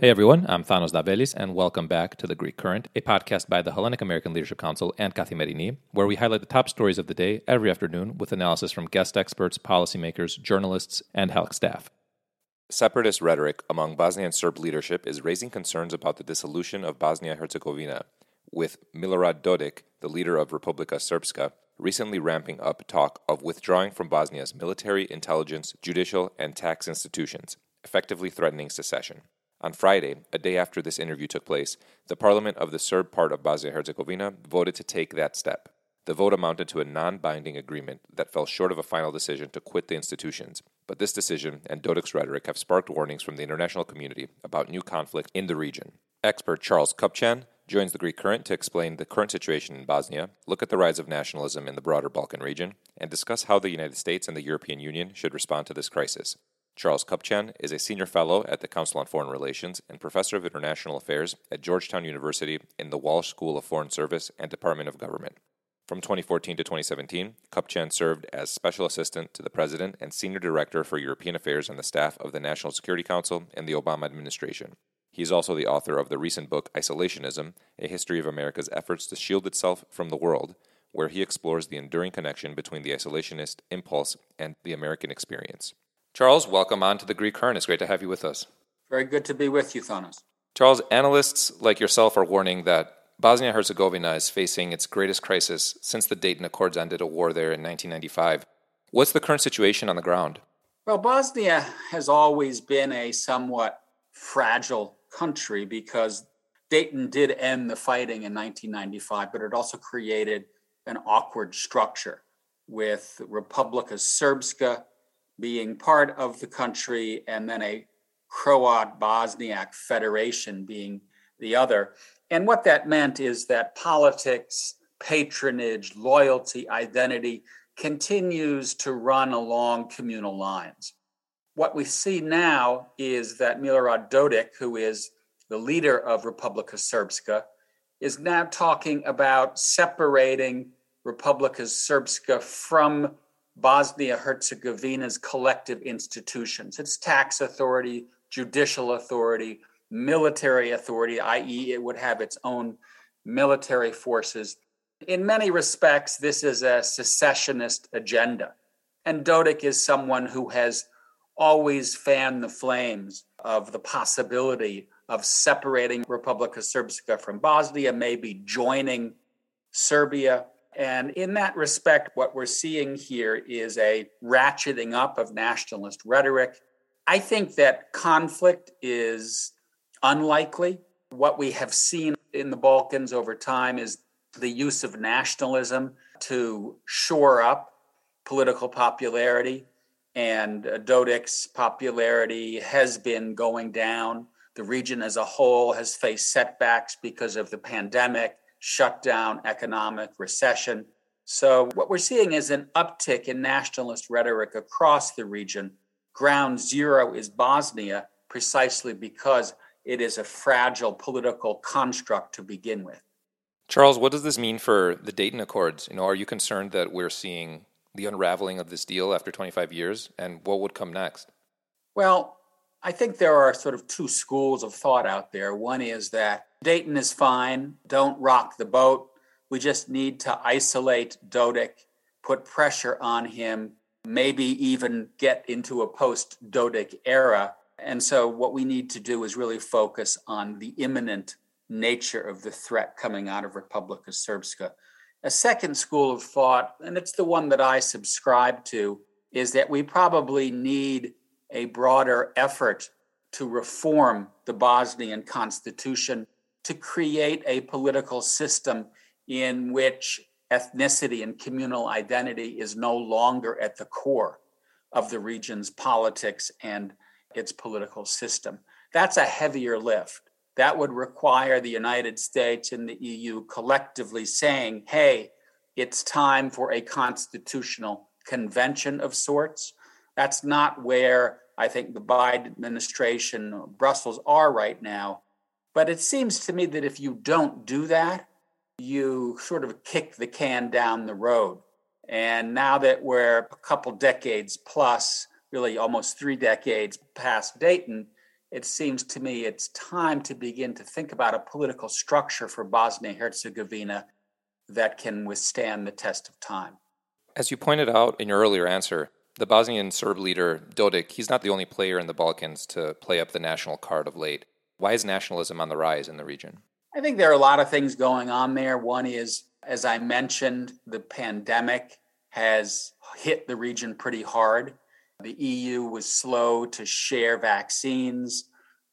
Hey everyone, I'm Thanos Dabelis, and welcome back to The Greek Current, a podcast by the Hellenic American Leadership Council and Kathy Merini, where we highlight the top stories of the day every afternoon with analysis from guest experts, policymakers, journalists, and HELC staff. Separatist rhetoric among Bosnian and Serb leadership is raising concerns about the dissolution of Bosnia-Herzegovina, with Milorad Dodik, the leader of Republika Srpska, recently ramping up talk of withdrawing from Bosnia's military, intelligence, judicial, and tax institutions, effectively threatening secession. On Friday, a day after this interview took place, the parliament of the Serb part of Bosnia-Herzegovina voted to take that step. The vote amounted to a non-binding agreement that fell short of a final decision to quit the institutions. But this decision and Dodik's rhetoric have sparked warnings from the international community about new conflict in the region. Expert Charles Kupchan joins The Greek Current to explain the current situation in Bosnia, look at the rise of nationalism in the broader Balkan region, and discuss how the United States and the European Union should respond to this crisis. Charles Kupchan is a senior fellow at the Council on Foreign Relations and professor of international affairs at Georgetown University in the Walsh School of Foreign Service and Department of Government. From 2014 to 2017, Kupchan served as special assistant to the president and senior director for European affairs on the staff of the National Security Council in the Obama administration. He is also the author of the recent book Isolationism: A History of America's Efforts to Shield Itself From the World, where he explores the enduring connection between the isolationist impulse and the American experience. Charles, welcome on to The Greek Current. It's great to have you with us. Very good to be with you, Thanos. Charles, analysts like yourself are warning that Bosnia-Herzegovina is facing its greatest crisis since the Dayton Accords ended a war there in 1995. What's the current situation on the ground? Well, Bosnia has always been a somewhat fragile country because Dayton did end the fighting in 1995, but it also created an awkward structure with Republika Srpska being part of the country, and then a Croat-Bosniak federation being the other. And what that meant is that politics, patronage, loyalty, identity continues to run along communal lines. What we see now is that Milorad Dodik, who is the leader of Republika Srpska, is now talking about separating Republika Srpska from Bosnia-Herzegovina's collective institutions, its tax authority, judicial authority, military authority, i.e. it would have its own military forces. In many respects, this is a secessionist agenda. And Dodik is someone who has always fanned the flames of the possibility of separating Republika Srpska from Bosnia, maybe joining Serbia. And in that respect, what we're seeing here is a ratcheting up of nationalist rhetoric. I think that conflict is unlikely. What we have seen in the Balkans over time is the use of nationalism to shore up political popularity. And Dodik's popularity has been going down. The region as a whole has faced setbacks because of the pandemic, shutdown, economic recession. So what we're seeing is an uptick in nationalist rhetoric across the region. Ground zero is Bosnia, precisely because it is a fragile political construct to begin with. Charles, what does this mean for the Dayton Accords? Are you concerned that we're seeing the unraveling of this deal after 25 years, and what would come next? Well, I think there are sort of two schools of thought out there. One is that Dayton is fine. Don't rock the boat. We just need to isolate Dodik, put pressure on him, maybe even get into a post-Dodik era. And so what we need to do is really focus on the imminent nature of the threat coming out of Republika Srpska. A second school of thought, and it's the one that I subscribe to, is that we probably need a broader effort to reform the Bosnian constitution, to create a political system in which ethnicity and communal identity is no longer at the core of the region's politics and its political system. That's a heavier lift. That would require the United States and the EU collectively saying, hey, it's time for a constitutional convention of sorts. That's not where I think the Biden administration, Brussels, are right now. But it seems to me that if you don't do that, you sort of kick the can down the road. And now that we're a couple decades plus, really almost 3 decades past Dayton, it seems to me it's time to begin to think about a political structure for Bosnia-Herzegovina that can withstand the test of time. As you pointed out in your earlier answer, the Bosnian Serb leader Dodik, he's not the only player in the Balkans to play up the national card of late. Why is nationalism on the rise in the region? I think there are a lot of things going on there. One is, as I mentioned, the pandemic has hit the region pretty hard. The EU was slow to share vaccines.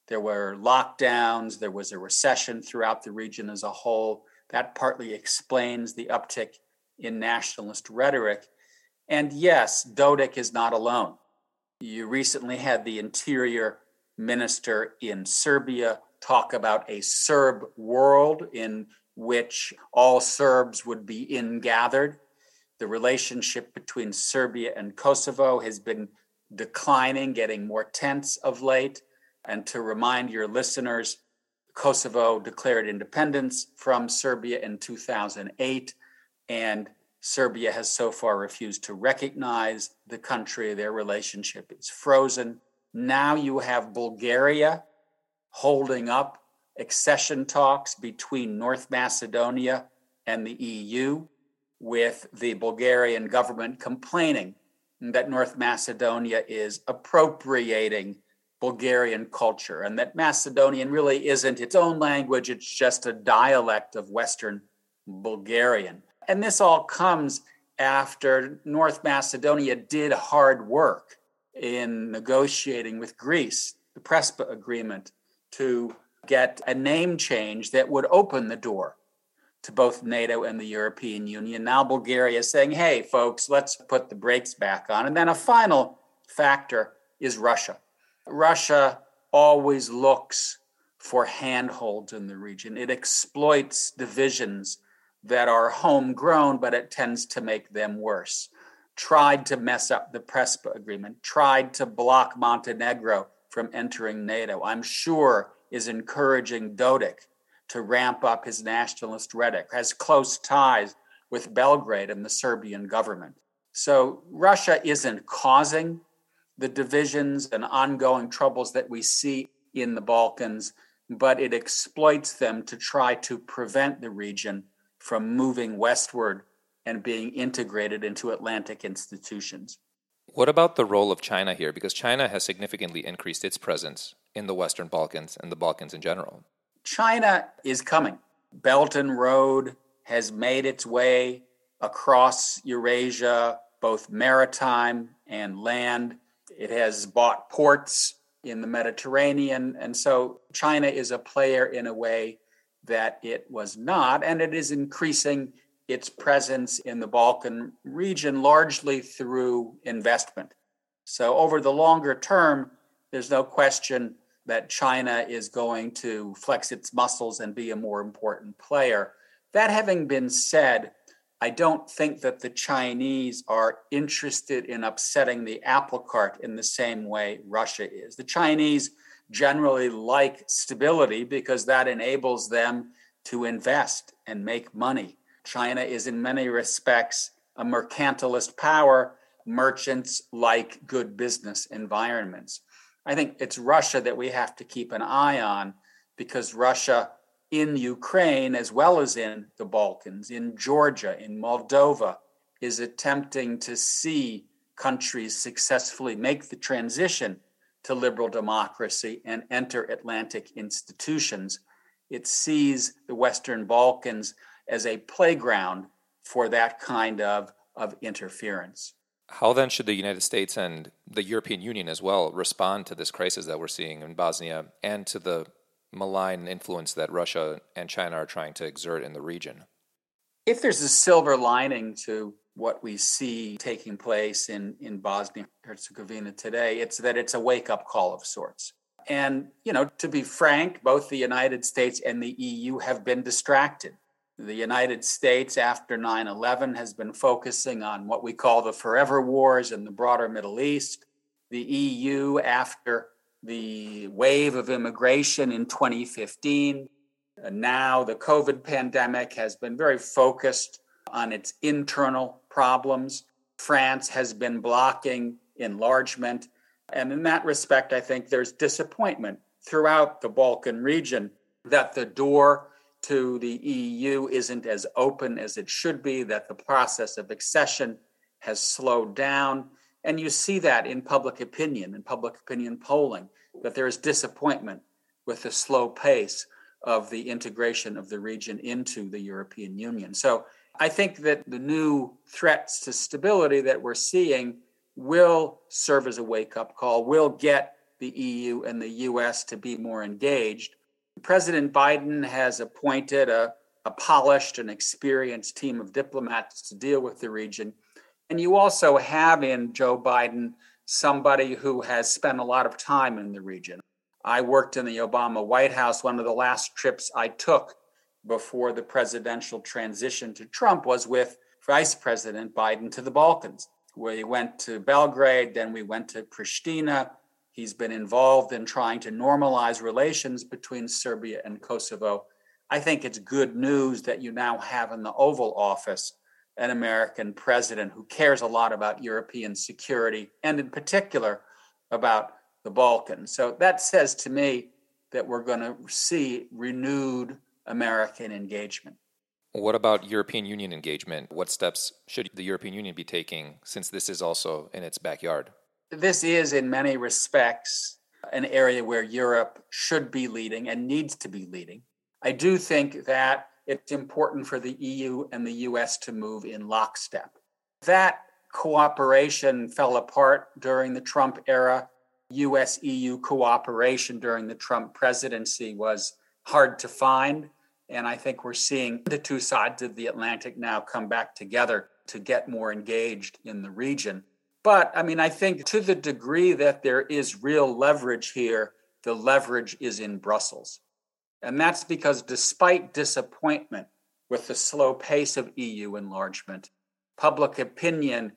There were lockdowns. There was a recession throughout the region as a whole. That partly explains the uptick in nationalist rhetoric. And yes, Dodik is not alone. You recently had the interior minister in Serbia talk about a Serb world in which all Serbs would be ingathered. The relationship between Serbia and Kosovo has been declining, getting more tense of late. And to remind your listeners, Kosovo declared independence from Serbia in 2008, and Serbia has so far refused to recognize the country. Their relationship is frozen. Now you have Bulgaria holding up accession talks between North Macedonia and the EU, with the Bulgarian government complaining that North Macedonia is appropriating Bulgarian culture and that Macedonian really isn't its own language, it's just a dialect of Western Bulgarian. And this all comes after North Macedonia did hard work in negotiating with Greece, the Prespa agreement, to get a name change that would open the door to both NATO and the European Union. Now Bulgaria is saying, hey, folks, let's put the brakes back on. And then a final factor is Russia. Russia always looks for handholds in the region. It exploits divisions that are homegrown, but it tends to make them worse. Tried to mess up the Prespa agreement, tried to block Montenegro from entering NATO, I'm sure is encouraging Dodik to ramp up his nationalist rhetoric, has close ties with Belgrade and the Serbian government. So Russia isn't causing the divisions and ongoing troubles that we see in the Balkans, but it exploits them to try to prevent the region from moving westward and being integrated into Atlantic institutions. What about the role of China here? Because China has significantly increased its presence in the Western Balkans and the Balkans in general. China is coming. Belt and Road has made its way across Eurasia, both maritime and land. It has bought ports in the Mediterranean. And so China is a player in a way that it was not. And it is increasing its presence in the Balkan region largely through investment. So over the longer term, there's no question that China is going to flex its muscles and be a more important player. That having been said, I don't think that the Chinese are interested in upsetting the apple cart in the same way Russia is. The Chinese generally like stability because that enables them to invest and make money. China is in many respects a mercantilist power. Merchants like good business environments. I think it's Russia that we have to keep an eye on, because Russia in Ukraine, as well as in the Balkans, in Georgia, in Moldova, is attempting to see countries successfully make the transition to liberal democracy and enter Atlantic institutions. It sees the Western Balkans as a playground for that kind of interference. How then should the United States and the European Union as well respond to this crisis that we're seeing in Bosnia and to the malign influence that Russia and China are trying to exert in the region? If there's a silver lining to what we see taking place in Bosnia-Herzegovina today, it's that it's a wake-up call of sorts. And, to be frank, both the United States and the EU have been distracted. The United States, after 9/11, has been focusing on what we call the forever wars in the broader Middle East. The EU, after the wave of immigration in 2015, and now the COVID pandemic, has been very focused on its internal problems. France has been blocking enlargement. And in that respect, I think there's disappointment throughout the Balkan region that the door to the EU isn't as open as it should be, that the process of accession has slowed down. And you see that in public opinion polling, that there is disappointment with the slow pace of the integration of the region into the European Union. So I think that the new threats to stability that we're seeing will serve as a wake-up call, will get the EU and the US to be more engaged. President Biden has appointed a polished and experienced team of diplomats to deal with the region. And you also have in Joe Biden somebody who has spent a lot of time in the region. I worked in the Obama White House. One of the last trips I took before the presidential transition to Trump was with Vice President Biden to the Balkans. We went to Belgrade, then we went to Pristina. He's been involved in trying to normalize relations between Serbia and Kosovo. I think it's good news that you now have in the Oval Office an American president who cares a lot about European security and in particular about the Balkans. So that says to me that we're going to see renewed American engagement. What about European Union engagement? What steps should the European Union be taking since this is also in its backyard? This is, in many respects, an area where Europe should be leading and needs to be leading. I do think that it's important for the EU and the US to move in lockstep. That cooperation fell apart during the Trump era. US-EU cooperation during the Trump presidency was hard to find. And I think we're seeing the two sides of the Atlantic now come back together to get more engaged in the region. But I mean, I think to the degree that there is real leverage here, the leverage is in Brussels. And that's because despite disappointment with the slow pace of EU enlargement, public opinion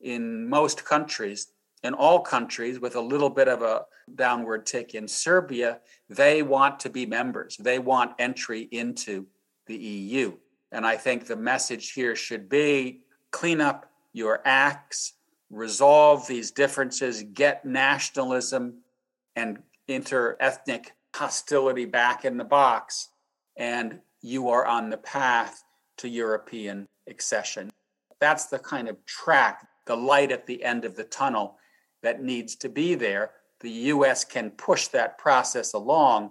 in most countries, in all countries with a little bit of a downward tick in Serbia, they want to be members. They want entry into the EU. And I think the message here should be clean up your acts, resolve these differences, get nationalism and inter-ethnic hostility back in the box, and you are on the path to European accession. That's the kind of track, the light at the end of the tunnel that needs to be there. The US can push that process along,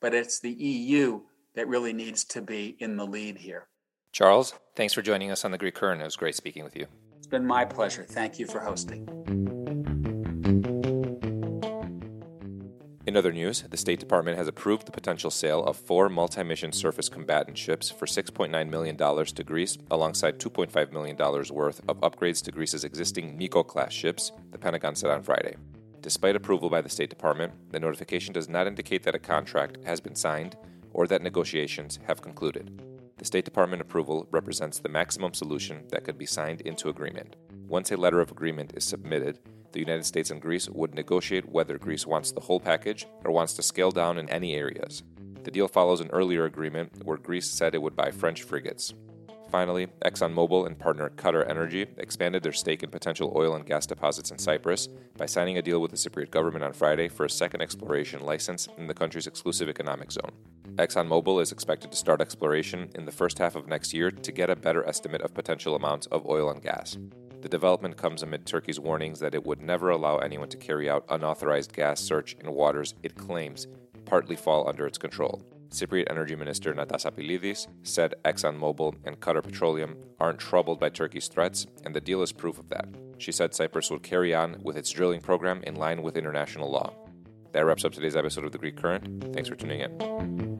but it's the EU that really needs to be in the lead here. Charles, thanks for joining us on The Greek Current. It was great speaking with you. It's been my pleasure. Thank you for hosting. In other news, the State Department has approved the potential sale of 4 multi-mission surface combatant ships for $6.9 million to Greece, alongside $2.5 million worth of upgrades to Greece's existing Miko-class ships, the Pentagon said on Friday. Despite approval by the State Department, the notification does not indicate that a contract has been signed or that negotiations have concluded. The State Department approval represents the maximum solution that could be signed into agreement. Once a letter of agreement is submitted, the United States and Greece would negotiate whether Greece wants the whole package or wants to scale down in any areas. The deal follows an earlier agreement where Greece said it would buy French frigates. Finally, ExxonMobil and partner Qatar Energy expanded their stake in potential oil and gas deposits in Cyprus by signing a deal with the Cypriot government on Friday for a second exploration license in the country's exclusive economic zone. ExxonMobil is expected to start exploration in the first half of next year to get a better estimate of potential amounts of oil and gas. The development comes amid Turkey's warnings that it would never allow anyone to carry out unauthorized gas search in waters it claims partly fall under its control. Cypriot Energy Minister Natasa Pilidis said ExxonMobil and Qatar Petroleum aren't troubled by Turkey's threats, and the deal is proof of that. She said Cyprus would carry on with its drilling program in line with international law. That wraps up today's episode of The Greek Current. Thanks for tuning in.